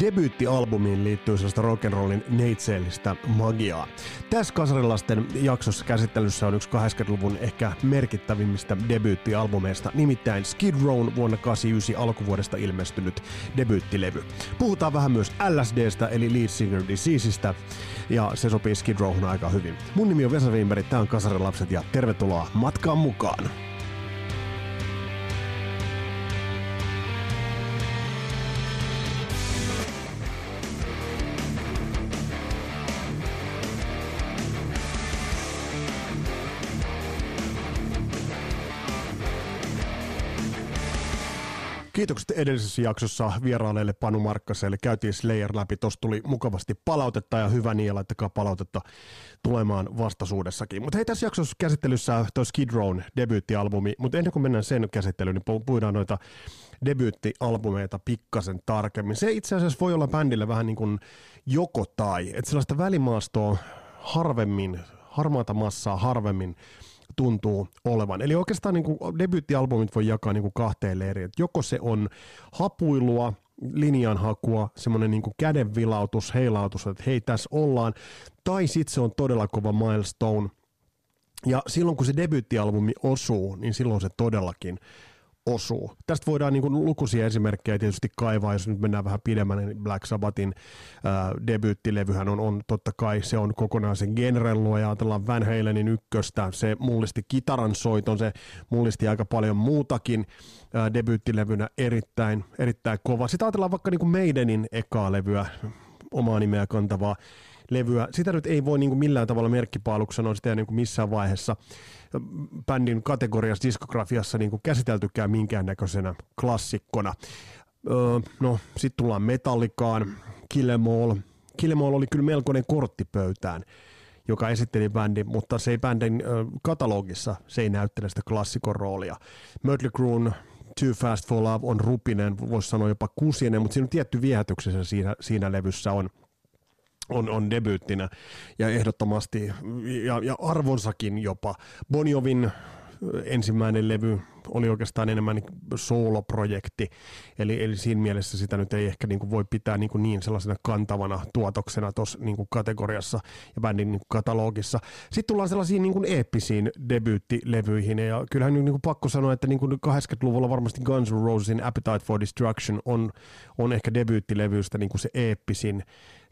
debyyttialbumiin liittyy sellaista rock'n'rollin neitseellistä magiaa. Tässä Kasarilasten jaksossa käsittelyssä on yksi 80-luvun ehkä merkittävimmistä debyyttialbumeista, nimittäin Skid Rown vuonna 89 alkuvuodesta ilmestynyt debyyttilevy. Puhutaan vähän myös LSDstä eli Lead Singer Diseaseistä, ja se sopii Skid Rowhun aika hyvin. Mun nimi on Vesa Viinberg, tää on Kasarilapset ja tervetuloa matkaan mukaan! Kiitokset edellisessä jaksossa vierailleille Panu Markkaselle. Käytiin Slayer läpi, tuossa tuli mukavasti palautetta ja hyvä niin, ja laittakaa palautetta tulemaan vastaisuudessakin. Mutta hei, tässä jaksossa käsittelyssä toi Skid Rown debyyttialbumi, mutta ennen kuin mennään sen käsittelyyn, niin puhutaan noita debyyttialbumeita pikkasen tarkemmin. Se itse asiassa voi olla bändille vähän niin kuin joko tai, että sellaista välimaastoa harvemmin, harmaata massaa harvemmin tuntuu olevan. Eli oikeastaan niin kuin debyyttialbumit voi jakaa niin kuin kahteen leiriin. Et joko se on hapuilua, linjanhakua, semmoinen niin kuin kädenvilautus, heilautus, että hei, tässä ollaan, tai sitten se on todella kova milestone. Ja silloin, kun se debyyttialbumi osuu, niin silloin se todellakin osuu. Tästä voidaan niin kuin lukuisia esimerkkejä tietysti kaivaa, jos nyt mennään vähän pidemmän, niin Black Sabbathin debyyttilevyhän on totta kai, se on kokonaan sen genren luo, ja ajatellaan Van Halenin ykköstä, se mullisti kitaran soiton, se mullisti aika paljon muutakin debyyttilevynä erittäin, erittäin kova. Sitä ajatellaan vaikka niin kuin Maidenin ekaa levyä, omaa nimeä kantavaa levyä. Sitä nyt ei voi niin kuin millään tavalla merkkipaaluksi sanoa, sitä ei niin kuin missään vaiheessa bändin kategoriassa, diskografiassa niin kuin käsiteltykään minkäännäköisenä klassikkona. No, sitten tullaan Metallicaan, Killemall. Killemall oli kyllä melkoinen korttipöytään, joka esitteli bändin, mutta se ei bändin katalogissa, se ei näyttele sitä klassikon roolia. Mötley Crüen Too Fast for Love on rupinen, voisi sanoa jopa kusinen, mutta siinä on tietty viehätyksensä siinä levyssä on debyyttinä ja ehdottomasti ja arvonsakin jopa. Bon Jovin ensimmäinen levy oli oikeastaan enemmän sooloprojekti, eli siinä mielessä sitä nyt ei ehkä niinku voi pitää niinku niin sellaisena kantavana tuotoksena tuossa niinku kategoriassa ja bändin niinku katalogissa. Sitten tullaan sellaisiin niinku eeppisiin debyyttilevyihin, ja kyllähän niinku pakko sanoa, että niinku 80-luvulla varmasti Guns N' Rosesin Appetite for Destruction on ehkä debyyttilevyistä niinku se eeppisin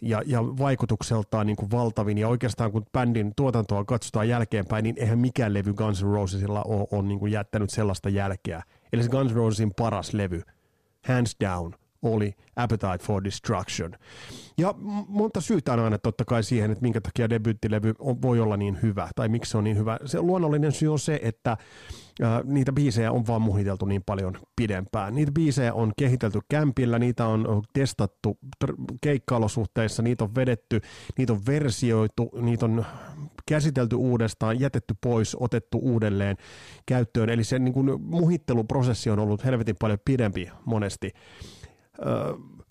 ja vaikutukseltaan niin kuin valtavin, ja oikeastaan kun bändin tuotantoa katsotaan jälkeenpäin, niin eihän mikään levy Guns N' Rosesilla ole niin kuin jättänyt sellaista jälkeä. Eli se Guns N' Rosesin paras levy, hands down, oli Appetite for Destruction. Ja monta syytä on aina totta kai siihen, että minkä takia debyyttilevy voi olla niin hyvä, tai miksi se on niin hyvä. Se luonnollinen syy on se, että niitä biisejä on vaan muhiteltu niin paljon pidempään. Niitä biisejä on kehitelty kämpillä, niitä on testattu keikkaolosuhteissa, niitä on vedetty, niitä on versioitu, niitä on käsitelty uudestaan, jätetty pois, otettu uudelleen käyttöön. Eli se niin kuin muhitteluprosessi on ollut helvetin paljon pidempi monesti.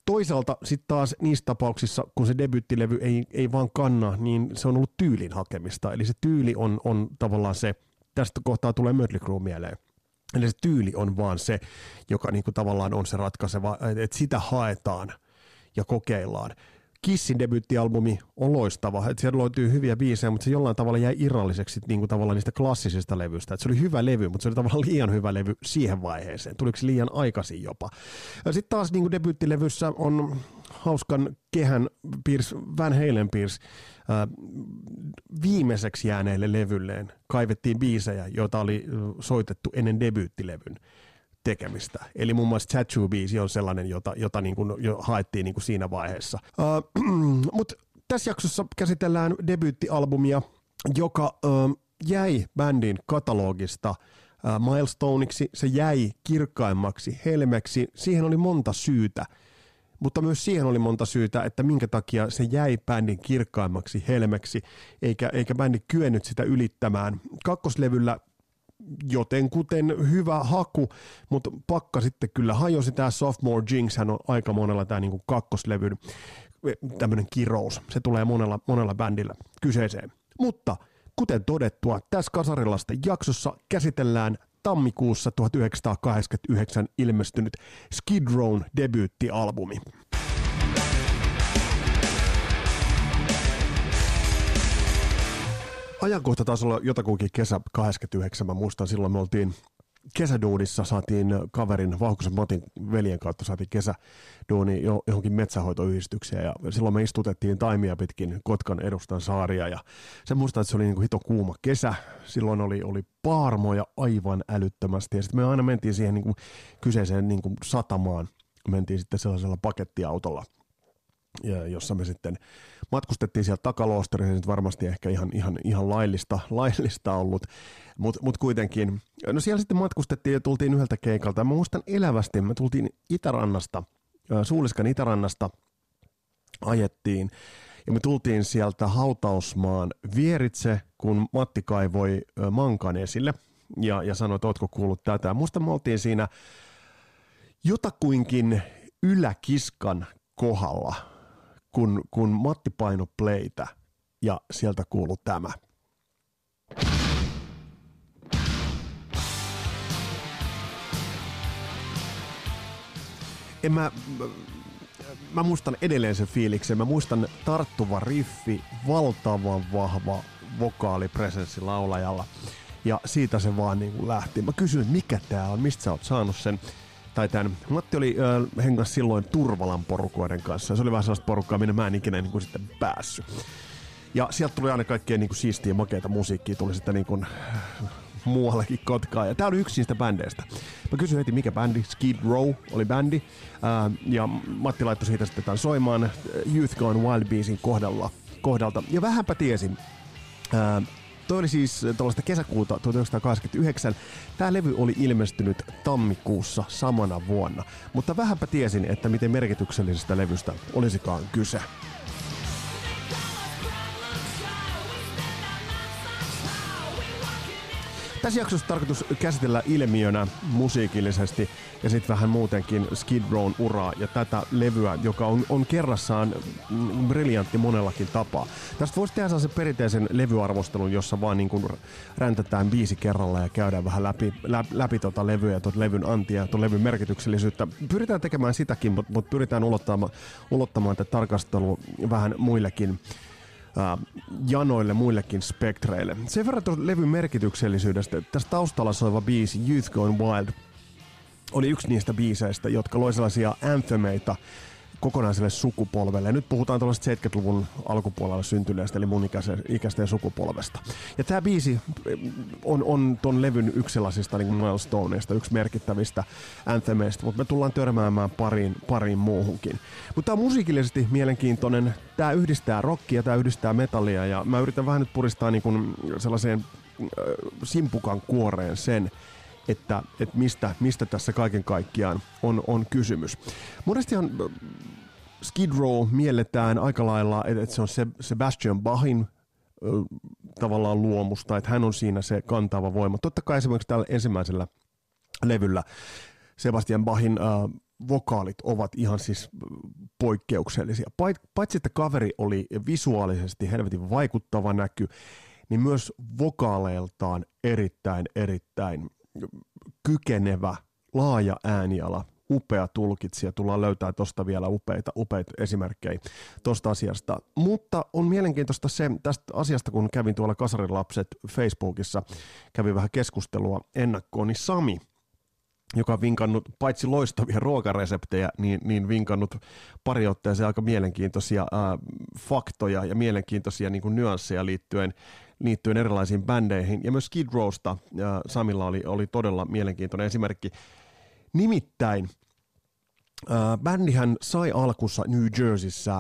Toisaalta sitten taas niissä tapauksissa, kun se debyyttilevy ei vaan kanna, niin se on ollut tyylin hakemista. Eli se tyyli on tavallaan se, tästä kohtaa tulee Mötley Crüe mieleen. Eli se tyyli on vaan se, joka niinku tavallaan on se ratkaiseva, että sitä haetaan ja kokeillaan. Kissin debyyttialbumi on loistava, että siellä löytyy hyviä biisejä, mutta se jollain tavalla jäi irralliseksi niin kuin tavallaan niistä klassisista levyistä. Että se oli hyvä levy, mutta se oli tavallaan liian hyvä levy siihen vaiheeseen. Tuliko se liian aikaisin jopa? Sitten taas niin kuin debyyttilevyssä on hauskan kehän Van Halen piirsi viimeiseksi jääneelle levylleen. Kaivettiin biisejä, joita oli soitettu ennen debyyttilevyn tekemistä. Eli muun muassa Tattoo-biisi on sellainen, jota niin kuin jo haettiin niin kuin siinä vaiheessa. Mutta tässä jaksossa käsitellään debyyttialbumia, joka jäi bändin katalogista milestoneiksi, se jäi kirkkaimmaksi helmeksi, siihen oli monta syytä. Mutta myös siihen oli monta syytä, että minkä takia se jäi bändin kirkkaimmaksi helmeksi, eikä bändi kyennyt sitä ylittämään. Kakkoslevyllä jotenkuten hyvä haku, mutta pakka sitten kyllä hajosi. Tämä Sophomore Jinxhän on aika monella tämä niin kuin kakkoslevyn tämmöinen kirous. Se tulee monella bändillä kyseeseen. Mutta kuten todettua, tässä Kasarilasten jaksossa käsitellään tammikuussa 1989 ilmestynyt Skid Rown debyyttialbumi. ajankohta taisi olla jotakuinkin kesä 89, mä muistan silloin me oltiin kesäduunissa, saatiin kaverin Vauhkosen Matin veljen kautta saatiin kesäduuni johonkin metsähoitoyhdistykseen ja silloin me istutettiin taimia pitkin Kotkan edustan saaria ja sen muistan, että se oli niin kuin hito kuuma kesä, silloin oli paarmoja aivan älyttömästi ja sitten me aina mentiin siihen niin kuin kyseiseen niin kuin satamaan, mentiin sitten sellaisella pakettiautolla. Ja jossa me sitten matkustettiin sieltä takaloostarissa, nyt varmasti ehkä ihan laillista ollut, mut kuitenkin, no siellä sitten matkustettiin ja tultiin yhdeltä keikalta, ja mä muistan elävästi, me tultiin Itärannasta, Suuliskan Itärannasta ajettiin, ja me tultiin sieltä hautausmaan vieritse, kun Matti kaivoi mankan esille, ja sanoi, että ootko kuullut tätä, ja muistan me oltiin siinä jotakuinkin yläkiskan kohdalla, kun Matti painoi playtä ja sieltä kuului tämä. Mä muistan edelleen sen fiiliksen. Mä muistan tarttuva riffi, valtavan vahva vokaalipresenssi laulajalla ja siitä se vaan niin kuin lähti. Mä kysyin, mikä tää on, mistä sä oot saanut sen? Matti oli hengas silloin Turvalan porukoiden kanssa. Se oli vähän sellaista porukkaa, minne mä en ikinä niin kuin sitten päässyt. Ja sieltä tuli aina kaikkea niin kuin siistiä, makeita musiikkia, tuli sitten niin kuin muuallekin Kotkaan. Ja tää oli yksi niistä bändeistä. Mä kysyin heti, mikä bändi? Skid Row oli bändi. Ja Matti laittoi siitä sitten tämän soimaan Youth Gone Wild Beasin kohdalta. Ja vähänpä tiesin. Toi oli siis tuollaista kesäkuuta 1989. Tämä levy oli ilmestynyt tammikuussa samana vuonna, mutta vähänpä tiesin, että miten merkityksellisestä levystä olisikaan kyse. Tässä jaksossa tarkoitus käsitellä ilmiönä musiikillisesti ja sitten vähän muutenkin Skid Rown uraa ja tätä levyä, joka on kerrassaan briljantti monellakin tapaa. Tästä voisi tehdä sen perinteisen levyarvostelun, jossa vaan niin kun räntätään biisi kerralla ja käydään vähän läpi tota levyä ja tuon levyn antia ja tuon levyn merkityksellisyyttä. Pyritään tekemään sitäkin, mutta pyritään ulottamaan tätä tarkastelua vähän muillekin janoille, muillekin spektreille. Sen verran tuon levyn merkityksellisyydestä, tässä taustalla soiva biisi Youth Gone Wild oli yksi niistä biiseistä, jotka loi sellaisia anthemeita kokonaiselle sukupolvelle. Ja nyt puhutaan tuollaista 70-luvun alkupuolella syntyneestä, eli mun ikäisten sukupolvesta. Ja tämä biisi on ton levyn yksi sellaisista niin milestoneista, yksi merkittävistä anthemeista, mutta me tullaan törmäämään pariin muuhunkin. Mutta tämä on musiikillisesti mielenkiintoinen. Tämä yhdistää rockia, tämä yhdistää metallia, ja mä yritän vähän nyt puristaa niin kuin sellaiseen simpukan kuoreen sen, että mistä tässä kaiken kaikkiaan on kysymys. Monestihan Skid Row mielletään aika lailla, että se on Sebastian Bachin tavallaan luomusta, että hän on siinä se kantava voima. Totta kai esimerkiksi tällä ensimmäisellä levyllä Sebastian Bachin vokaalit ovat ihan siis poikkeuksellisia. Paitsi että kaveri oli visuaalisesti helvetin vaikuttava näky, niin myös vokaaleiltaan erittäin kykenevä, laaja ääniala, upea tulkitsija. Tullaan löytää tuosta vielä upeita esimerkkejä tuosta asiasta. Mutta on mielenkiintoista se, tästä asiasta kun kävin tuolla Kasarilapset Facebookissa, kävin vähän keskustelua ennakkoon, niin Sami, joka on vinkannut paitsi loistavia ruokareseptejä, niin vinkannut pari otteeseen aika mielenkiintoisia faktoja ja mielenkiintoisia niin kuin nyansseja liittyen erilaisiin bändeihin. Ja myös Skid Rowsta Samilla oli todella mielenkiintoinen esimerkki. Nimittäin bändihän sai alkunsa New Jerseyssä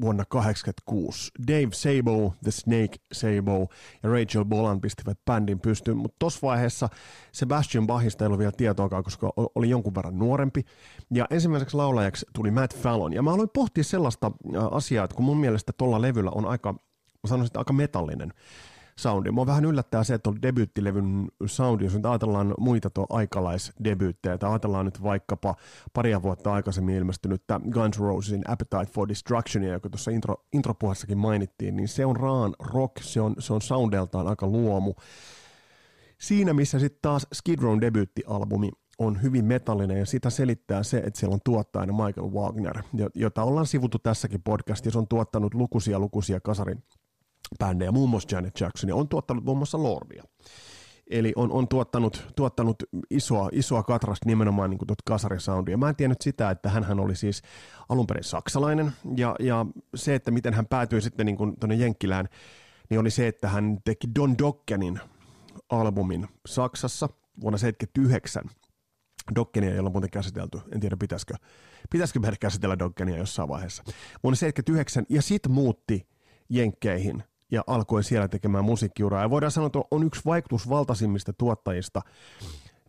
vuonna 1986. Dave Sabo, The Snake Sabo ja Rachel Bolan pistivät bändin pystyyn, mutta tuossa vaiheessa Sebastian Bachista ei ollut vielä tietoakaan, koska oli jonkun verran nuorempi. Ja ensimmäiseksi laulajaksi tuli Matt Fallon. Ja mä aloin pohtia sellaista asiaa, että kun mun mielestä tuolla levyllä on aika metallinen soundi. Mua vähän yllättää se, että on debyyttilevyn soundi, jos nyt ajatellaan muita tuon aikalaisdebyyttejä, tai ajatellaan nyt vaikkapa paria vuotta aikaisemmin ilmestynyttä Guns Rosesin Appetite for Destructionia, joka tuossa intropuhassakin mainittiin, niin se on raan rock, se on soundeltaan aika luomu. Siinä missä sitten taas Skid Rown debyyttialbumi on hyvin metallinen ja sitä selittää se, että siellä on tuottajana Michael Wagner, jota ollaan sivuttu tässäkin podcastissa, on tuottanut lukuisia kasarin bändejä, muun muassa Janet Jackson, ja on tuottanut muun muassa Lordia. Eli on tuottanut isoa katrasta nimenomaan niin kuin tuota kasarisoundia. Mä en tiennyt sitä, että hänhän oli siis alunperin saksalainen, ja se, että miten hän päätyi sitten niin kuin tuonne Jenkkilään, niin oli se, että hän teki Don Dockenin albumin Saksassa vuonna 1979. Dockenia ei ole muuten käsitelty, en tiedä pitäisikö meidän käsitellä Dockenia jossain vaiheessa. Vuonna 1979, ja sitten muutti Jenkkeihin ja alkoi siellä tekemään musiikkiuraa. Ja voidaan sanoa, että on yksi vaikutusvaltaisimmista tuottajista,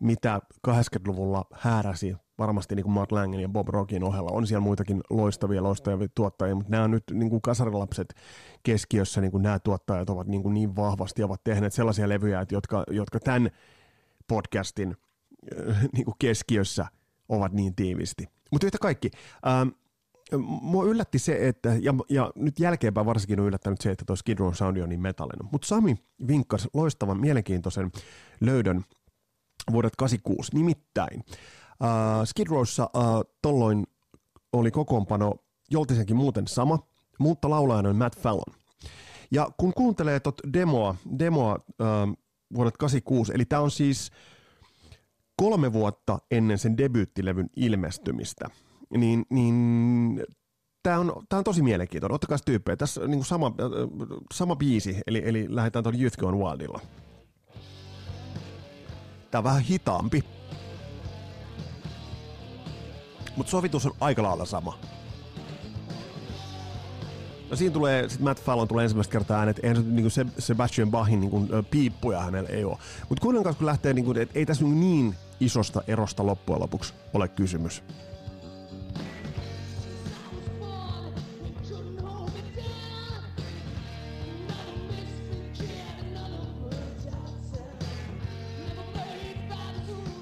mitä 80-luvulla hääräsi varmasti niin kuin Mutt Langen ja Bob Rockin ohella. On siellä muitakin loistavia tuottajia, mutta nämä nyt niin kuin kasarilapset keskiössä, niin kuin nämä tuottajat ovat niin vahvasti ovat tehneet sellaisia levyjä, jotka tämän podcastin niin kuin keskiössä ovat niin tiivisti. Mutta yhtä kaikki, mua yllätti se, että, ja nyt jälkeenpäin varsinkin on yllättänyt se, että tuo Skid Row soundi on niin metallinen. Mutta Sami vinkkasi loistavan mielenkiintoisen löydön vuodet 86, nimittäin Skid Rowssa tolloin oli kokoonpano joltisenkin muuten sama, mutta laulajana on Matt Fallon. Ja kun kuuntelee tuota demoa vuodet 86, eli tämä on siis 3 vuotta ennen sen debyyttilevyn ilmestymistä, niin tämä on tosi mielenkiintoinen. Ottakaa tyyppejä. Tässä on niin sama biisi, eli lähdetään tuon Youth Gone Wildilla. Tämä on vähän hitaampi, mutta sovitus on aika lailla sama. No siinä tulee, sit Matt Fallon tulee ensimmäistä kertaa äänet, eihän se niinku Sebastian Bachin niinku piippuja hänellä ei ole. Mutta kuitenkaan kun lähtee, niinku, että ei tässä niin isosta erosta loppujen lopuksi ole kysymys.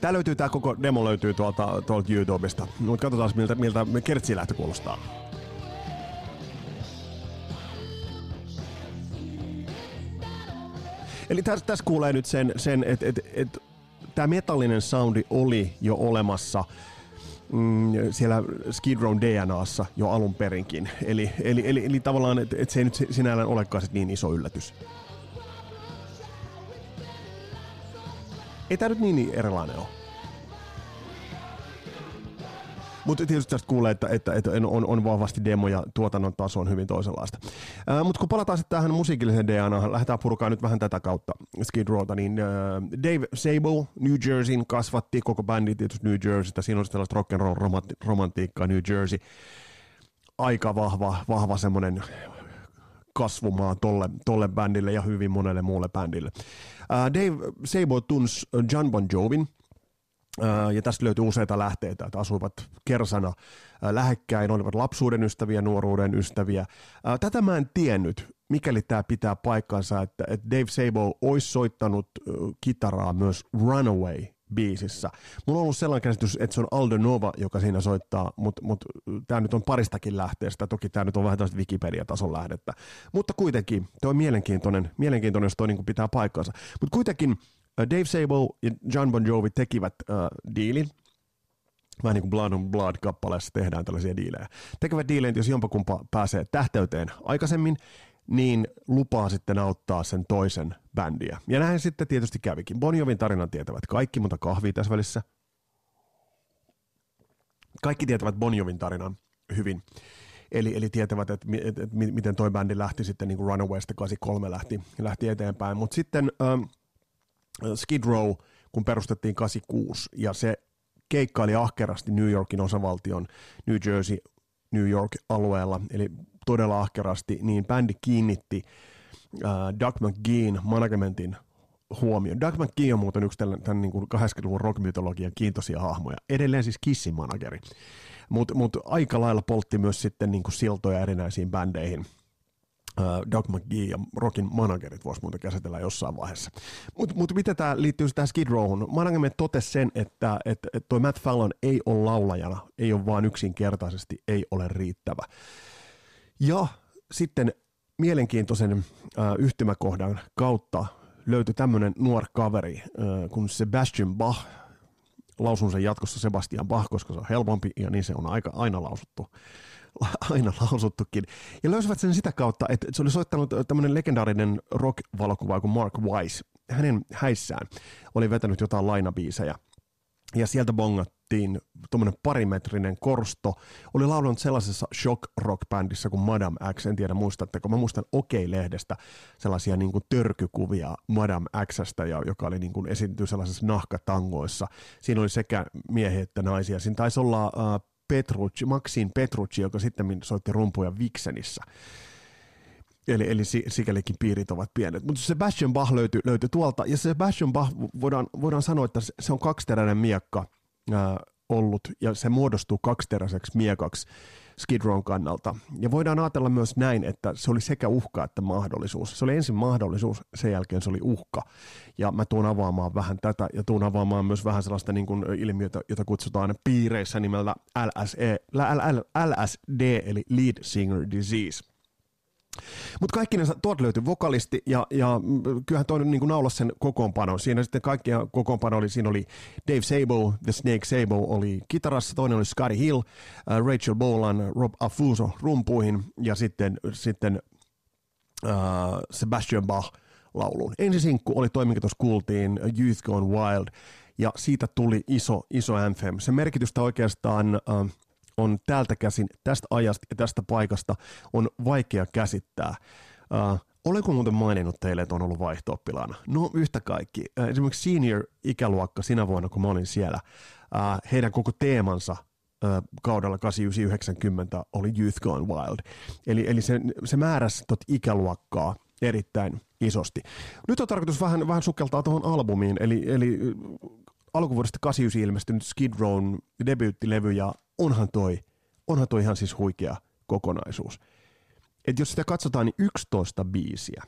Tää löytyy, tää koko demo löytyy tuolta YouTubesta. Mut katsotaan miltä kertsi lähtö kuulostaa. Eli tässä kuulee nyt sen että tämä metallinen soundi oli jo olemassa siellä Skid Rown DNAssa jo alun perinkin. Eli tavallaan, että se ei nyt sinällään olekaan sit niin iso yllätys. Ei tämä nyt niin erilainen ole. Mutta tietysti tästä kuulee, että on vahvasti demo ja tuotannon taso on hyvin toisenlaista. Mutta kun palataan sitten tähän musiikilliseen DNAhan, lähdetään purkaan nyt vähän tätä kautta Skid Rowta, niin Dave Sabo New Jerseyn kasvatti, koko bändi tietysti New Jerseystä, siinä on tällaista rock'n'roll romantiikkaa New Jersey. Aika vahva semmoinen kasvumaa tolle bändille ja hyvin monelle muulle bändille. Dave Sabo tunsi John Bon Jovin. Ja tästä löytyy useita lähteitä, että asuivat kersana lähekkäin, olivat lapsuuden ystäviä, nuoruuden ystäviä. Tätä mä en tiennyt, mikäli tämä pitää paikkansa, että Dave Sabo olisi soittanut kitaraa myös Runaway-biisissä. Mulla on ollut sellainen käsitys, että se on Aldo Nova, joka siinä soittaa, mutta tämä nyt on paristakin lähteestä. Toki tämä nyt on vähän tällaista Wikipedia-tason lähdettä. Mutta kuitenkin, tuo on mielenkiintoinen jos tuo niin kuin pitää paikkansa. Mutta kuitenkin Dave Sabo ja John Bon Jovi tekivät diilin, vähän niin kuin Blood on Blood-kappaleessa tehdään tällaisia diilejä. Tekevät diilejä, jos jompakumpa pääsee tähteyteen aikaisemmin, niin lupaa sitten auttaa sen toisen bändiä. Ja näin sitten tietysti kävikin. Bon Jovin tarinan tietävät kaikki, mutta kahvia tässä välissä. Kaikki tietävät Bon Jovin tarinan hyvin. Eli tietävät, että miten toi bändi lähti sitten, niin kuin Runawaysta 83 lähti eteenpäin. Mutta sitten Skid Row, kun perustettiin 86, ja se keikkaili ahkerasti New Yorkin osavaltion, New Jersey, New York-alueella, eli todella ahkerasti, niin bändi kiinnitti Doug McGheein managementin huomioon. Doug McGhee on muuten yksi tämän niin kuin 80-luvun rock-mytologian kiintoisia hahmoja, edelleen siis Kissin manageri, mutta aika lailla poltti myös sitten niin kuin siltoja erinäisiin bändeihin. Doug McGhee ja rockin managerit voisi muuten käsitellä jossain vaiheessa. Mutta miten tämä liittyy tähän Skid Rowhun? Management totesi sen, että toi Matt Fallon ei ole laulajana, ei ole vaan yksinkertaisesti, ei ole riittävä. Ja sitten mielenkiintoisen yhtymäkohdan kautta löytyi tämmöinen nuori kaveri, kun Sebastian Bach lausun sen jatkossa Sebastian Bach, koska se on helpompi ja niin se on aina lausuttukin. Ja löysivät sen sitä kautta, että se oli soittanut tämmöinen legendaarinen rock-valokuva kuin Mark Wise. Hänen häissään oli vetänyt jotain lainabiisejä ja sieltä bongattiin tuommoinen parimetrinen korsto. Oli laulanut sellaisessa shock rock-bändissä kuin Madame X, en tiedä muistatteko. Mä muistan OK-lehdestä sellaisia niin kuin törkykuvia Madame X:stä, joka oli niin kuin esiintyi sellaisessa nahkatangoissa. Siinä oli sekä miehiä että naisia. Siinä taisi olla Maxine Petrucci, joka sitten soitti rumpuja Vixenissä. Eli sikälikin piirit ovat pienet. Mutta Sebastian Bach löytyi tuolta, ja Sebastian Bach voidaan sanoa, että se on kaksiteräinen miekka ollut, ja se muodostuu kaksiteräiseksi miekaksi Skid Rown kannalta. Ja voidaan ajatella myös näin, että se oli sekä uhka että mahdollisuus. Se oli ensin mahdollisuus, sen jälkeen se oli uhka. Ja mä tuun avaamaan vähän tätä, ja tuun avaamaan myös vähän sellaista niin kuin ilmiötä, jota kutsutaan piireissä nimellä LSD, eli Lead Singer Disease. Mutta kaikki tuot löytyi vokalisti, ja kyllähän toi niin kuin naulasi sen kokoonpano. Siinä sitten kaikkia kokoonpano oli, siinä oli Dave Sabo, The Snake Sabo oli kitarassa, toinen oli Scotti Hill, Rachel Bolan, Rob Afuso rumpuihin, ja sitten Sebastian Bach lauluun. Ensisinkku oli toi, minkä tuossa kuultiin, Youth Gone Wild, ja siitä tuli iso anthem. Sen merkitystä oikeastaan on täältä käsin, tästä ajasta ja tästä paikasta on vaikea käsittää. Olenko muuten maininnut teille, että on ollut vaihto-oppilaana? No yhtä kaikki. Esimerkiksi senior-ikäluokka sinä vuonna, kun mä olin siellä, heidän koko teemansa kaudella 89-90 oli Youth Gone Wild. Eli se määräsi tot ikäluokkaa erittäin isosti. Nyt on tarkoitus vähän sukeltaa tuohon albumiin, eli alkuvuodesta 89 ilmestynyt Skid Rown debyyttilevy, ja onhan toi ihan siis huikea kokonaisuus. Et jos sitä katsotaan, niin 11 biisiä.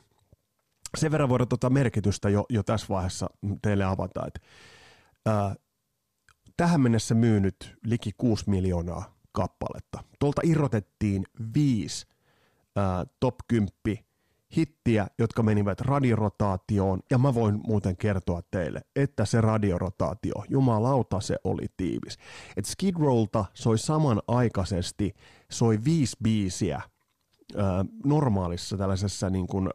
Sen verran voidaan merkitystä jo tässä vaiheessa teille avata, että tähän mennessä myynyt liki 6 miljoonaa kappaletta. Tuolta irrotettiin 5 top 10 hittiä, jotka menivät radiorotaatioon, ja mä voin muuten kertoa teille, että se radiorotaatio, jumalauta, se oli tiivis. Et Skid Rowlta soi samanaikaisesti, soi 5 biisiä normaalissa tällaisessa niin kuin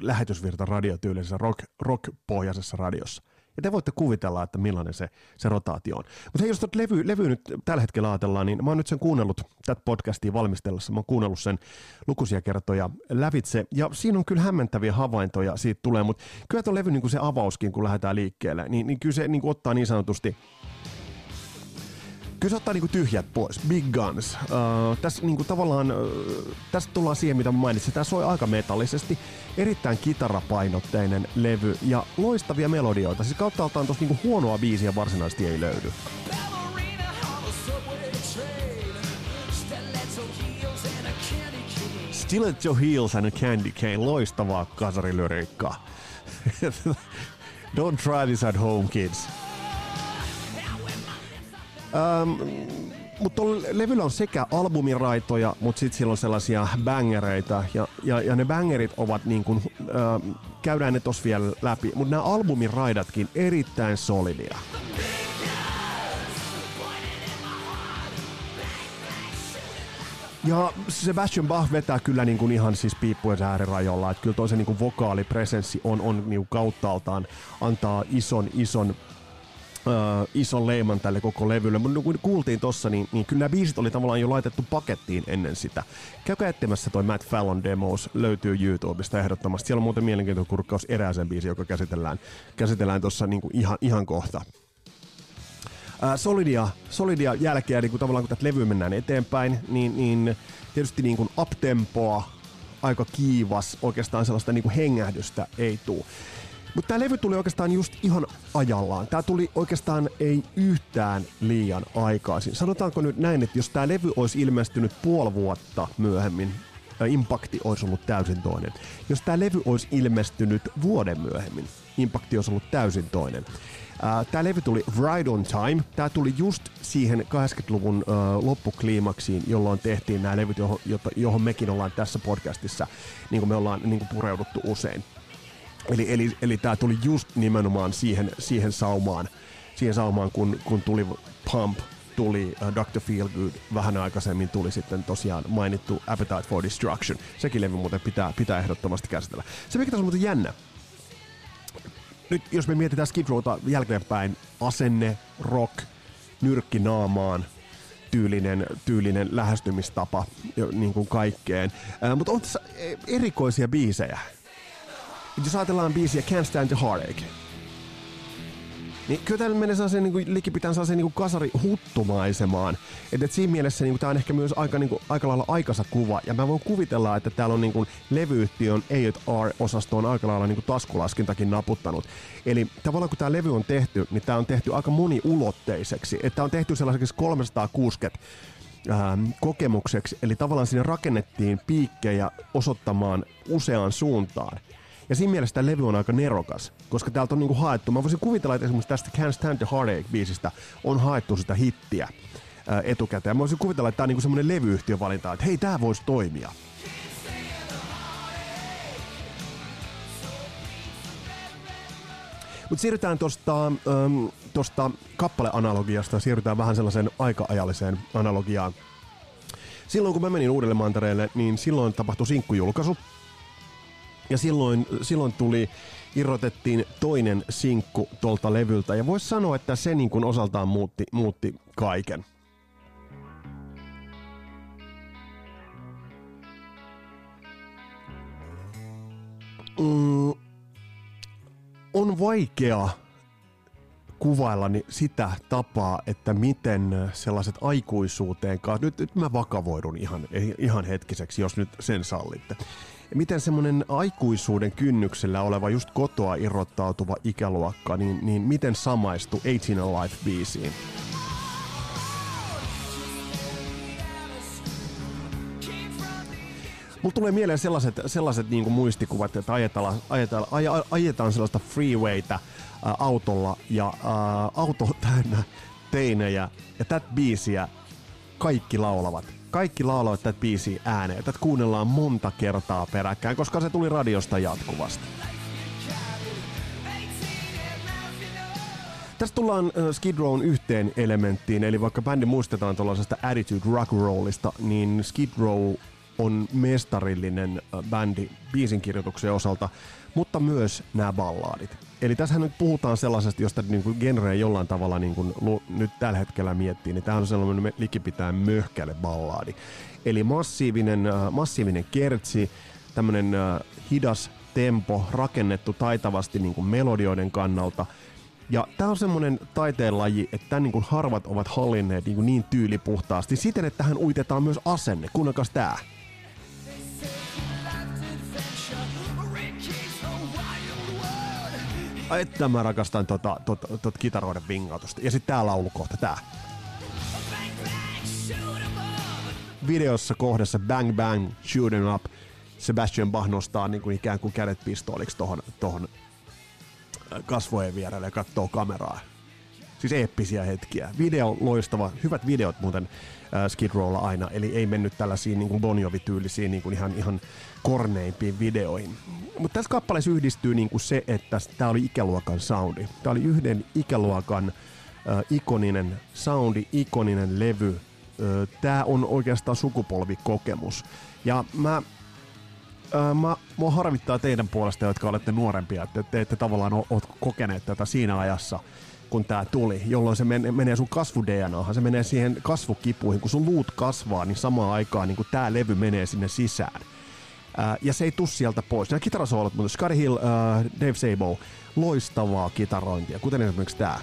lähetysvirta radiotyylisessä rock-pohjaisessa radiossa. Ja te voitte kuvitella, että millainen se rotaatio on. Mutta jos tuota levy nyt tällä hetkellä ajatellaan, niin mä oon nyt sen kuunnellut tätä podcastia valmistellessa. Mä oon kuunnellut sen lukuisia kertoja lävitse. Ja siinä on kyllä hämmentäviä havaintoja siitä tulee. Mutta kyllä tuo levy, niin kuin se avauskin, kun lähdetään liikkeelle, niin kyllä se niin ottaa niin sanotusti... Kyllä se ottaa niinku tyhjät pois, Big Guns. Tässä niinku tavallaan, tässä tullaan siihen, mitä mä mainitsin. Tämä soi aika metallisesti, erittäin kitarapainotteinen levy ja loistavia melodioita. Siis kauttaaltaan tossa niinku huonoa biisiä varsinaisesti ei löydy. Still at your heels and a candy cane, loistavaa kasarilyriikkaa. Don't try this at home, kids. Mutta levyllä on sekä albumiraitoja, mutta sitten siellä on sellaisia bangereita, ja ne bangerit ovat niin kuin, käydään ne tossa vielä läpi, mutta nämä albumiraidatkin erittäin solidia. Ja Sebastian Bach vetää kyllä niin kuin ihan siis piippujen äärirajoilla, että kyllä toisen niin kuin vokaalipresenssi on niin kuin kauttaaltaan, antaa ison leiman tälle koko levylle, mutta kun kuultiin tossa, niin kyllä nämä biisit oli tavallaan jo laitettu pakettiin ennen sitä. Käykää etsimässä toi Matt Fallon Demos, löytyy YouTubesta ehdottomasti. Siellä on muuten mielenkiintoinen kurkkaus erääseen biisi, joka käsitellään tossa niin kuin ihan kohta. Solidia jälkeä, niin kun tavallaan kun tätä levyä mennään eteenpäin, niin tietysti niin kuin uptempoa, aika kiivas, oikeastaan sellaista niin kuin hengähdystä ei tule. Mutta tämä levy tuli oikeastaan just ihan ajallaan. Tämä tuli oikeastaan ei yhtään liian aikaisin. Sanotaanko nyt näin, että jos tämä levy olisi ilmestynyt puoli vuotta myöhemmin, impakti olisi ollut täysin toinen. Jos tämä levy olisi ilmestynyt vuoden myöhemmin, impakti olisi ollut täysin toinen. Tämä levy tuli right on time. Tämä tuli just siihen 80-luvun loppukliimaksiin, jolloin tehtiin nämä levyt, johon mekin ollaan tässä podcastissa, niin kuin me ollaan niin kuin pureuduttu usein. Eli tämä tuli just nimenomaan siihen saumaan, siihen saumaan, kun tuli Pump, tuli Dr. Feelgood, vähän aikaisemmin tuli sitten tosiaan mainittu Appetite for Destruction. Sekin levy muuten pitää ehdottomasti käsitellä. Se mikä tässä on muuten jännä. Nyt jos me mietitään Skid Rowta jälkeenpäin, asenne, rock, nyrkki naamaan, tyylinen lähestymistapa niin kuin kaikkeen. Mutta on tässä erikoisia biisejä. Jos ajatellaan biisiä Can't Stand the Heartache, niin kyllä täällä menee sellaiseen niin likipitään sellaiseen niin kasarihuttumaisemaan. Et siinä mielessä niin tämä on ehkä myös aika lailla aikansa kuva. Ja mä voin kuvitella, että täällä on niin levyyhtiön A&R-osastoon aika lailla niin taskulaskintakin naputtanut. Eli tavallaan kun tämä levy on tehty, niin tämä on tehty aika moniulotteiseksi. Tämä on tehty sellaiseksi 360 kokemukseksi. Eli tavallaan siinä rakennettiin piikkejä osoittamaan useaan suuntaan. Ja siinä mielessä tämä levy on aika nerokas, koska täältä on niinku haettu, mä voisin kuvitella, että esimerkiksi tästä Can't Stand the Heartache-biisistä on haettu sitä hittiä etukäteen. Mä voisin kuvitella, että tämä on niinku semmoinen levyyhtiön valinta, että hei, tää voisi toimia. Mut siirrytään tosta kappaleanalogiasta, siirrytään vähän sellaiseen aika-ajalliseen analogiaan. Silloin kun mä menin uudelle mantereelle, niin silloin tapahtui sinkkujulkaisu. Ja silloin irrotettiin toinen sinkku tuolta levyltä. Ja voisi sanoa, että se niin kuin osaltaan muutti kaiken. On vaikea kuvaillani sitä tapaa, että miten sellaiset aikuisuuteen... Nyt mä vakavoidun ihan hetkiseksi, jos nyt sen sallitte. Miten semmoinen aikuisuuden kynnyksellä oleva, just kotoa irrottautuva ikäluokka, niin miten samaistui 18 Alive-biisiin? Mulla tulee mieleen sellaiset niin kuin muistikuvat, että ajetaan sellaista freewaytä autolla ja auto täynnä teinejä ja tätä biisiä kaikki laulavat. Kaikki laulavat tätä biisiä ääneen. Tätä kuunnellaan monta kertaa peräkkäin, koska se tuli radiosta jatkuvasti. Tässä tullaan Skid Rown yhteen elementtiin, eli vaikka bändi muistetaan tuollaisesta Attitude Rock Rollista, niin Skid Row on mestarillinen bändi biisinkirjoituksen osalta, mutta myös nämä ballaadit. Eli tässähän nyt puhutaan sellaisesta, josta niin genreä jollain tavalla niin kuin nyt tällä hetkellä miettii, niin tämä on sellainen likipitään möhkäle ballaadi. Eli massiivinen kertsi, tämmöinen hidas tempo, rakennettu taitavasti niin kuin melodioiden kannalta. Ja tämä on semmoinen taiteenlaji, että tämän niin kuin harvat ovat hallinneet niin tyylipuhtaasti siten, että tähän uitetaan myös asenne. Kuunnakas tää. Että mä rakastan tota kitaroiden vingautusta. Ja sit tää laulukohta, tää. Videossa kohdassa Bang Bang, Shoot 'em Up, Sebastian Bach nostaa niin kuin ikään kuin kädet pistooliksi tohon kasvojen vierelle ja kattoo kameraa. Siis eeppisiä hetkiä. Video loistava. Hyvät videot muuten Skid Rowlla aina. Eli ei mennyt tällaisiin niin kuin Bon Jovi-tyylisiin niin kuin ihan korneimpiin videoihin. Mutta tässä kappaleessa yhdistyy niin kuin se, että tämä oli ikäluokan soundi. Tämä oli yhden ikäluokan ikoninen soundi, ikoninen levy. Tämä on oikeastaan sukupolvikokemus. Ja mua harvittaa teidän puolesta, jotka olette nuorempia, että te ette tavallaan ole kokeneet tätä siinä ajassa, kun tää tuli, jolloin se menee sun kasvu-DNAhan, se menee siihen kasvukipuihin. Kun sun luut kasvaa, niin samaan aikaan niin kun tää levy menee sinne sisään. Ja se ei tuu sieltä pois. Nämä kitarasoolot, mutta Scotti Hill, Dave Sabo, loistavaa kitarointia, kuten esimerkiksi tää.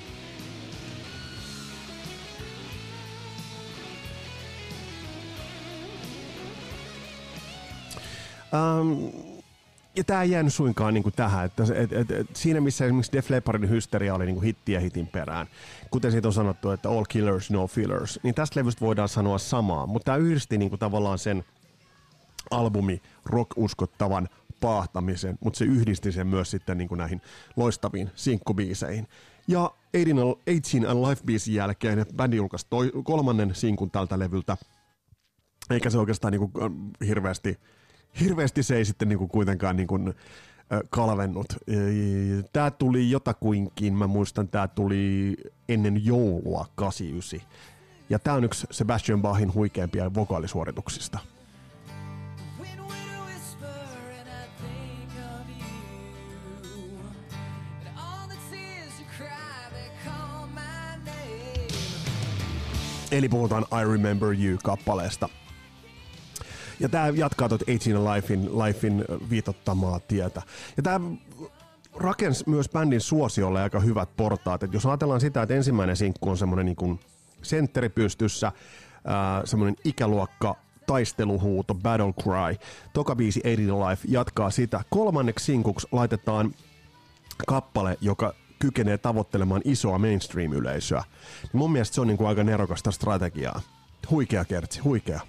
Ja tämä ei jäänyt suinkaan niin kuin tähän. Että siinä, missä esimerkiksi Def Leppardin hysteria oli niin kuin hittiä hitin perään, kuten siitä on sanottu, että all killers, no fillers, niin tästä levystä voidaan sanoa samaa. Mutta tämä yhdisti niin kuin tavallaan sen albumi rock-uskottavan paahtamisen, mutta se yhdisti sen myös sitten niin kuin näihin loistaviin sinkkubiiseihin. Ja 18 Alive-biisin jälkeen bändi julkaisi kolmannen sinkun tältä levyltä, eikä se oikeastaan niin kuin hirveästi se ei sitten niinku kuitenkaan niinku kalvennut. Tämä tuli jotakuinkin, mä muistan, tämä tuli ennen joulua 89. Ja tämä on yksi Sebastian Bachin huikeampia vokaalisuorituksista. Eli puhutaan I Remember You-kappaleesta. Ja tämä jatkaa tuota 18 Lifein viitottamaa tietä. Ja tämä rakensi myös bändin suosiolle aika hyvät portaat. Et jos ajatellaan sitä, että ensimmäinen sinkku on semmoinen niin kuin sentteri pystyssä, semmoinen ikäluokka, taisteluhuuto, battle cry. Toka biisi 18 Life jatkaa sitä. Kolmanneksi sinkuksi laitetaan kappale, joka kykenee tavoittelemaan isoa mainstream-yleisöä. Ja mun mielestä se on niin kuin aika nerokasta strategiaa. Huikea kertsi, huikea.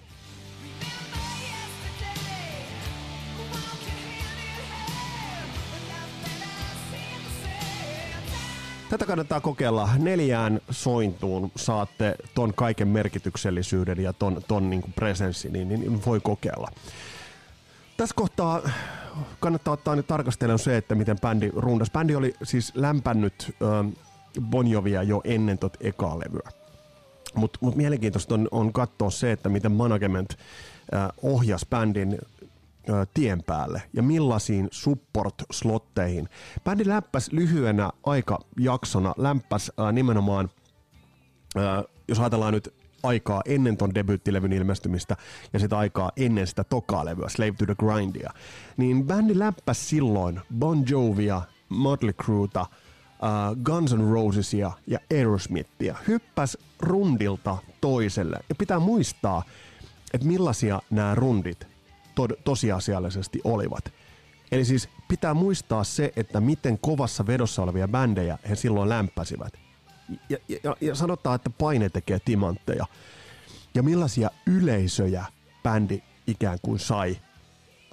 Tätä kannattaa kokeilla 4 sointuun. Saatte ton kaiken merkityksellisyyden ja ton niin kuin presenssi, niin voi kokeilla. Tässä kohtaa kannattaa ottaa nyt tarkastella se, että miten bändi rundas. Bändi oli siis lämpännyt Bon Jovia jo ennen tot ekaa levyä. Mut mielenkiintoista on katsoa se, että miten management ohjasi bändin tien päälle ja millaisiin support-slotteihin. Bändi lämpäs lyhyenä aikajaksona, lämpäs nimenomaan, jos ajatellaan nyt aikaa ennen ton debyyttilevyn ilmestymistä ja sitä aikaa ennen sitä tokaa levyä, Slave to the Grindia, niin bändi lämpäs silloin Bon Jovia, Motley Crueta, Guns N' Rosesia ja Aerosmithia. Hyppäs rundilta toiselle. Ja pitää muistaa, että millaisia nämä rundit tosiasiallisesti olivat. Eli siis pitää muistaa se, että miten kovassa vedossa olevia bändejä he silloin lämpäsivät. Ja sanotaan, että paine tekee timantteja. Ja millaisia yleisöjä bändi ikään kuin sai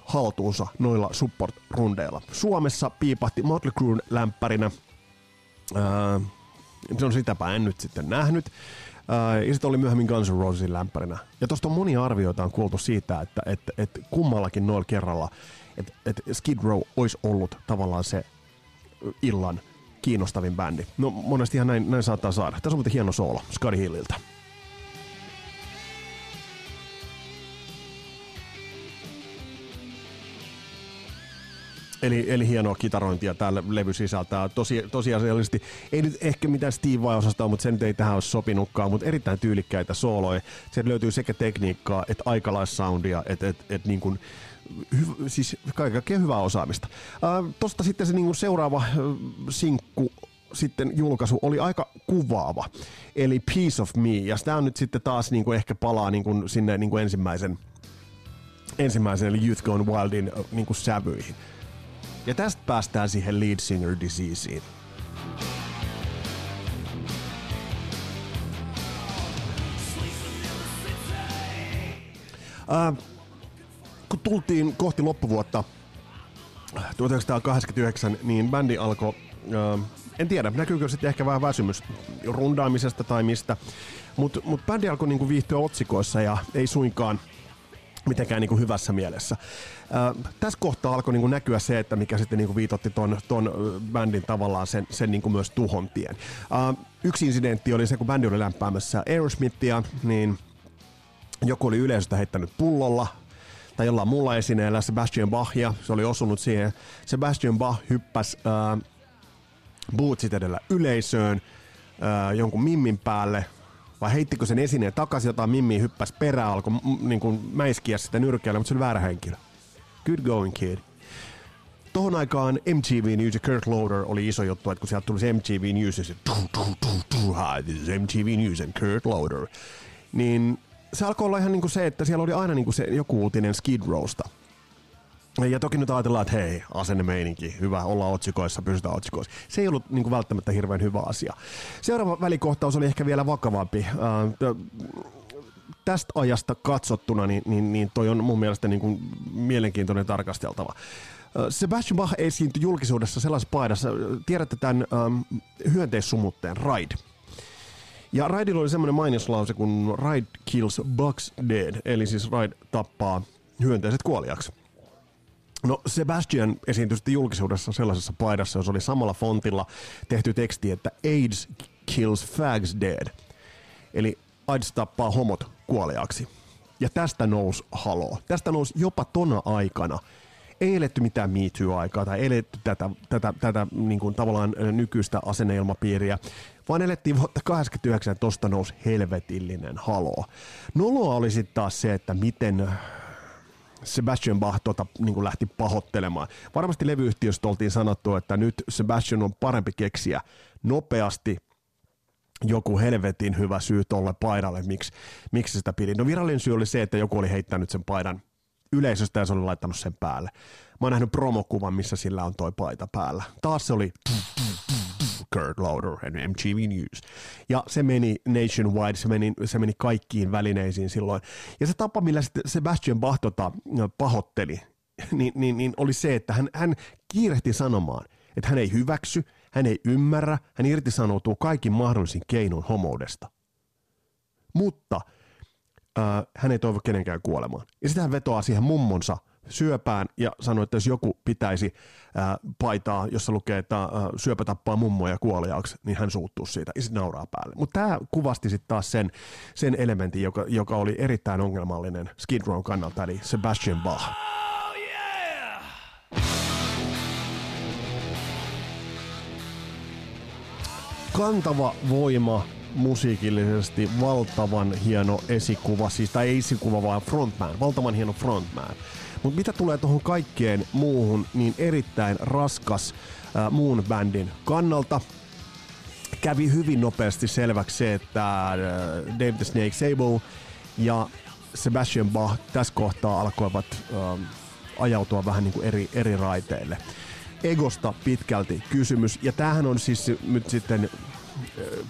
haltuunsa noilla support-rundeilla. Suomessa piipahti Motley Cruen lämpärinä. Se on sitäpä en nyt sitten nähnyt. Ja sitten oli myöhemmin Guns N' Rosesin lämpärinä. Ja tuosta on monia arvioita on kuultu siitä, että kummallakin noilla kerralla, että Skid Row olisi ollut tavallaan se illan kiinnostavin bändi. No monestihan näin saattaa saada. Tässä on muuten hieno soolo Scotti Hilliltä. Eli hienoa kitarointia täällä levy sisältää. Tosiasiallisesti ei nyt ehkä mitään Steve Vai-osastoa, mutta se nyt ei tähän ole sopinutkaan, mutta erittäin tyylikkäitä sooloja. Sieltä löytyy sekä tekniikkaa että aikalaissoundia, että niin kuin siis kaikkea hyvää osaamista. Tosta sitten se niin kuin seuraava sinkku sitten julkaisu oli aika kuvaava, eli Piece of Me, ja sitä on nyt sitten taas niin kuin ehkä palaa niin kuin sinne niin kuin ensimmäisen eli Youth Gone Wildin niin kuin sävyihin. Ja tästä päästään siihen lead singer diseaseen. Kun tultiin kohti loppuvuotta 1989, niin bändi alkoi, en tiedä näkyykö sitten ehkä vähän väsymys rundaamisesta tai mistä, mutta bändi alkoi niinku viihtyä otsikoissa ja ei suinkaan mitenkään niin kuin hyvässä mielessä. Tässä kohtaa alkoi niin kuin näkyä se, että mikä sitten niin kuin viitotti ton bändin tavallaan sen niin kuin myös tuhontien. Yksi incidentti oli se, kun bändi oli lämpäämässä Aerosmithia, niin joku oli yleisöstä heittänyt pullolla tai jollain muulla esineellä Sebastian Bachia. Se oli osunut siihen. Sebastian Bach hyppäsi bootsit edellä yleisöön jonkun mimmin päälle. Vai heittikö sen esineen takaisin, jotain mimmiä hyppäsi perään, alkoi niin kuin mäiskiä sitä nyrkeillä, mutta se oli väärä henkilö. Good going, kid. Tohon aikaan MTV News ja Kurt Loder oli iso juttu, että kun sieltä tulisi MTV News ja se hi, this is MTV News and Kurt Loder. Niin se alkoi olla ihan niin kuin se, että siellä oli aina niin kuin se joku uutinen Skid Rowsta. Ja toki nyt ajatellaan, että hei, asennemeininki, hyvä, ollaan otsikoissa, pysytään otsikoissa. Se ei ollut niin kuin välttämättä hirveän hyvä asia. Seuraava välikohtaus oli ehkä vielä vakavampi. Tästä ajasta katsottuna, niin toi on mun mielestä niin kuin mielenkiintoinen tarkasteltava. Sebastian Bach esiintyi julkisuudessa sellaisessa paidassa, tiedätte tämän hyönteissumutteen, Ride. Ja Rideilla oli semmoinen mainoslause kun Ride kills bugs dead, eli siis Ride tappaa hyönteiset kuoliaksi. No Sebastian esiintyi julkisuudessa sellaisessa paidassa, jossa oli samalla fontilla tehty teksti, että AIDS kills fags dead. Eli AIDS tappaa homot kuoleaksi. Ja tästä nousi haloo. Tästä nousi jopa tona aikana. Ei eletty mitään Me Too-aikaa tai eletty tätä niin kuin tavallaan nykyistä asenneilmapiiriä, vaan elettiin vuotta 1989 ja tosta nousi helvetillinen haloo. Noloa oli sitten taas se, että miten Sebastian Bach niin lähti pahoittelemaan. Varmasti levyyhtiöstä oltiin sanottu, että nyt Sebastian on parempi keksiä nopeasti joku helvetin hyvä syy tolle paidalle, miksi sitä pidin. No virallinen syy oli se, että joku oli heittänyt sen paidan yleisöstä ja se oli laittanut sen päälle. Mä oon nähnyt promokuvan, missä sillä on toi paita päällä. Taas se oli Kurt Loder and MTV News. Ja se meni nationwide, se meni kaikkiin välineisiin silloin. Ja se tapa, millä sitten Sebastian Bach pahoitteli, niin oli se, että hän kiirehti sanomaan, että hän ei hyväksy, hän ei ymmärrä, hän irtisanoutuu kaikin mahdollisin keinoin homoudesta. Mutta hän ei toivo kenenkään kuolemaan. Ja sitten hän vetoaa siihen mummonsa syöpään ja sanoi, että jos joku pitäisi paitaa, jossa lukee, että syöpä tappaa mummoja kuoliaaksi, niin hän suuttuu siitä ja sitten nauraa päälle. Mutta tämä kuvasti sitten taas sen elementin, joka oli erittäin ongelmallinen Skid Rown kannalta, eli Sebastian Bach. Kantava voima, musiikillisesti valtavan hieno esikuva, siis tai ei esikuva vaan frontman, valtavan hieno frontman. Mutta mitä tulee tuohon kaikkeen muuhun, niin erittäin raskas muun bändin kannalta. Kävi hyvin nopeasti selväksi se, että Dave the Snake Sabo ja Sebastian Bach tässä kohtaa alkoivat ajautua vähän niin kuin eri raiteille. Egosta pitkälti kysymys, ja tämähän on siis nyt sitten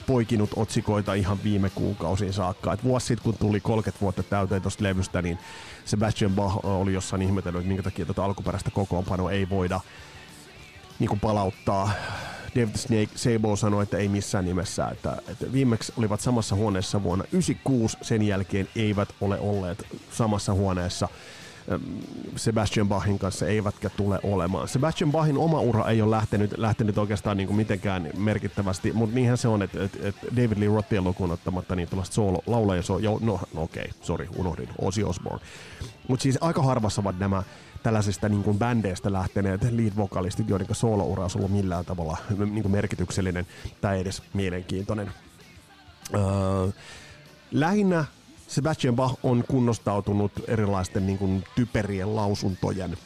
poikinut otsikoita ihan viime kuukausiin saakka. Et vuosi sitten, kun tuli 30 vuotta täyteen tuosta levystä, niin Sebastian Bach oli jossain ihmetellyt, että minkä takia tuota alkuperäistä kokoonpanoa ei voida niin kuin palauttaa. Dave the Snake Sabo sanoi, että ei missään nimessä. Että viimeksi olivat samassa huoneessa vuonna 1996, sen jälkeen eivät ole olleet samassa huoneessa Sebastian Bachin kanssa, eivätkä tule olemaan. Sebastian Bachin oma ura ei ole lähtenyt oikeastaan niin kuin mitenkään merkittävästi, mutta niinhän se on, että David Lee Rothia lukuun ottamatta niin tuollaista soololaulajia se on jo, unohdin, Ozzy Osbourne. Mutta siis aika harvassa ovat nämä tällaisista niin kuin bändeistä lähteneet lead-vokalistit, joiden sooloura on ollut millään tavalla niin kuin merkityksellinen tai edes mielenkiintoinen. Lähinnä Sebastian Bach on kunnostautunut erilaisten niin kuin typerien lausuntojen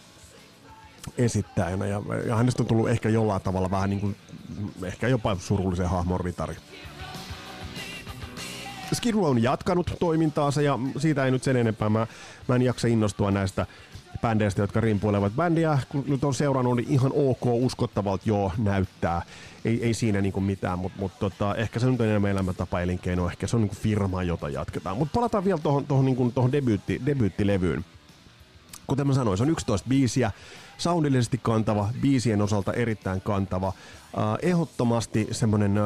esittäjänä ja hänestä on tullut ehkä jollain tavalla vähän niin kuin, ehkä jopa surullisen hahmon ritari. Skid Row on jatkanut toimintaansa ja siitä ei nyt sen enempää. Mä en jaksa innostua näistä bändeistä, jotka rimpuilevat bändiä. Kun nyt on seurannut, niin ihan ok, uskottavalta joo näyttää. Ei siinä niinku mitään, mutta ehkä se nyt on enemmän elämäntapa elinkeino, ehkä se on niinku firma, jota jatketaan. Mutta palataan vielä tuohon niinku, debyyttilevyyn. Kuten mä sanoin, se on 11 biisiä, soundillisesti kantava, biisien osalta erittäin kantava. Ehdottomasti semmoinen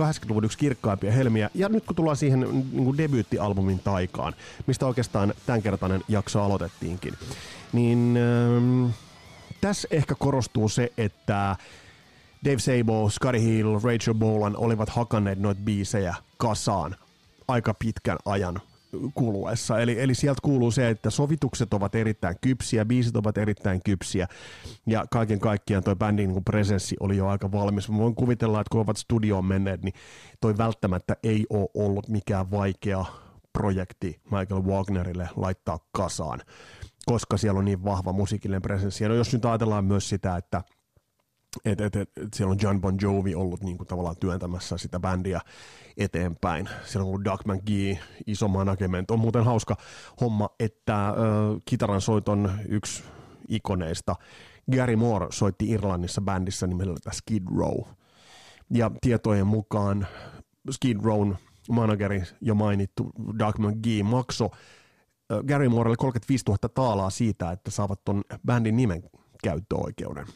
80-luvun yksi kirkkaimpia helmiä. Ja nyt kun tullaan siihen niinku debyyttialbumin taikaan, mistä oikeastaan tämänkertainen jakso aloitettiinkin, niin tässä ehkä korostuu se, että Dave Sabo, Scotti Hill, Rachel Bolan olivat hakanneet noita biisejä kasaan aika pitkän ajan kuluessa. Eli sieltä kuuluu se, että sovitukset ovat erittäin kypsiä, biisit ovat erittäin kypsiä ja kaiken kaikkiaan toi bändin niin kuin presenssi oli jo aika valmis. Mä voin kuvitella, että kun ovat studioon menneet, niin toi välttämättä ei ole ollut mikään vaikea projekti Michael Wagnerille laittaa kasaan, koska siellä on niin vahva musiikillinen presenssi. Ja no jos nyt ajatellaan myös sitä, että siellä on John Bon Jovi ollut niin kuin tavallaan työntämässä sitä bändiä eteenpäin. Siellä on ollut Doug McGhee, iso management. On muuten hauska homma, että kitaran soiton yksi ikoneista, Gary Moore, soitti Irlannissa bändissä nimellä Skid Row. Ja tietojen mukaan Skid Rown manageri, jo mainittu Doug McGhee, maksoi Gary Moorelle 35 000 taalaa siitä, että saavat ton bändin nimen käyttöoikeuden.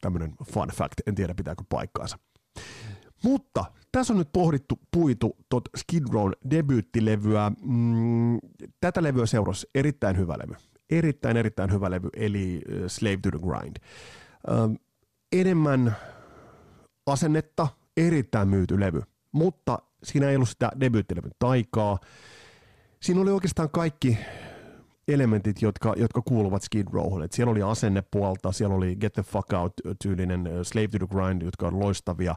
Tämmöinen fun fact, en tiedä pitääkö paikkaansa. Mutta tässä on nyt puitu tot Skid Rown debyyttilevyä. Tätä levyä seurasi erittäin hyvä levy, erittäin, erittäin hyvä levy, eli Slave to the Grind. Enemmän asennetta, erittäin myyty levy, mutta siinä ei ollut sitä debyyttilevyn taikaa. Siinä oli oikeastaan kaikki elementit, jotka kuuluvat Skid Rowhun. Siellä oli asennepuolta, siellä oli Get the Fuck Out-tyylinen Slave to the Grind, jotka on loistavia.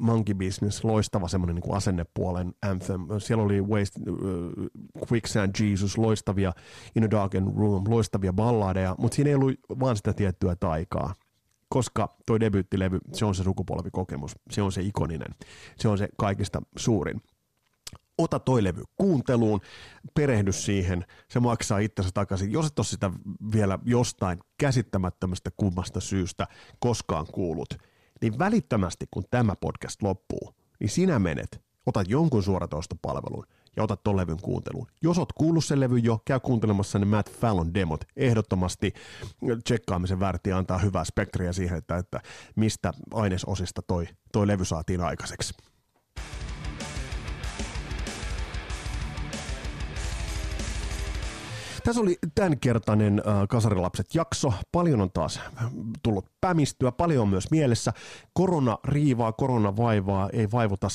Monkey Business, loistava semmoinen niin kuin asennepuolen anthem. Siellä oli Quicksand Jesus, loistavia In a Darkened Room, loistavia balladeja, mutta siinä ei ollut vaan sitä tiettyä taikaa, koska toi debyyttilevy, se on se sukupolvikokemus, se on se ikoninen, se on se kaikista suurin. Ota toi levy kuunteluun, perehdy siihen, se maksaa itsensä takaisin, jos et ole sitä vielä jostain käsittämättömästä kummasta syystä koskaan kuullut, niin välittömästi kun tämä podcast loppuu, niin sinä menet, otat jonkun suoratoistopalvelun ja otat ton levyn kuunteluun. Jos oot kuullut sen levyn jo, käy kuuntelemassa ne Matt Fallon demot. Ehdottomasti tsekkaamisen väärti antaa hyvää spektriä siihen, että mistä ainesosista toi levy saatiin aikaiseksi. Tässä oli tämänkertainen Kasarilapset-jakso. Paljon on taas tullut pämistyä, paljon myös mielessä. Korona riivaa, korona vaivaa, ei vaivuta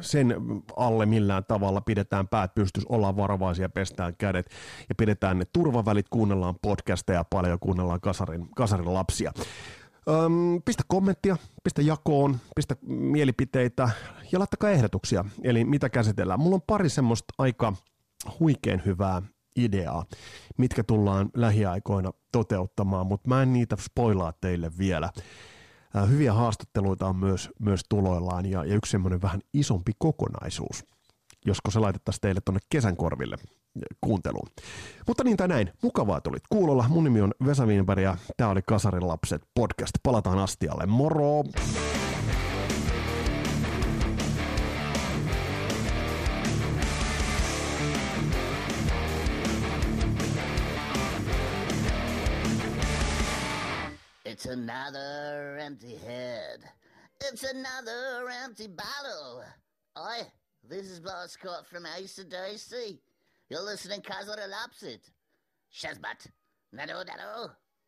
sen alle millään tavalla. Pidetään päät pystyssä, ollaan varovaisia, pestään kädet ja pidetään ne turvavälit, kuunnellaan podcasteja paljon, kuunnellaan kasarilapsia. Pistä kommenttia, pistä jakoon, pistä mielipiteitä ja laittakaa ehdotuksia, eli mitä käsitellään. Mulla on pari semmoista aika huikein hyvää ideaa, mitkä tullaan lähiaikoina toteuttamaan, mutta mä en niitä spoilaa teille vielä. Hyviä haastatteluita on myös tuloillaan ja yksi semmoinen vähän isompi kokonaisuus, josko se laitettaisiin teille tuonne kesän korville kuunteluun. Mutta niin tai näin, mukavaa tulit kuulolla. Mun nimi on Vesa Viinberg ja tää oli Kasarilapset podcast. Palataan astialle, moro! It's another empty head. It's another empty bottle. Oi, this is Bob Scott from AC/DC. You're listening to Kasarilapset. Shazbat. Nado, nado.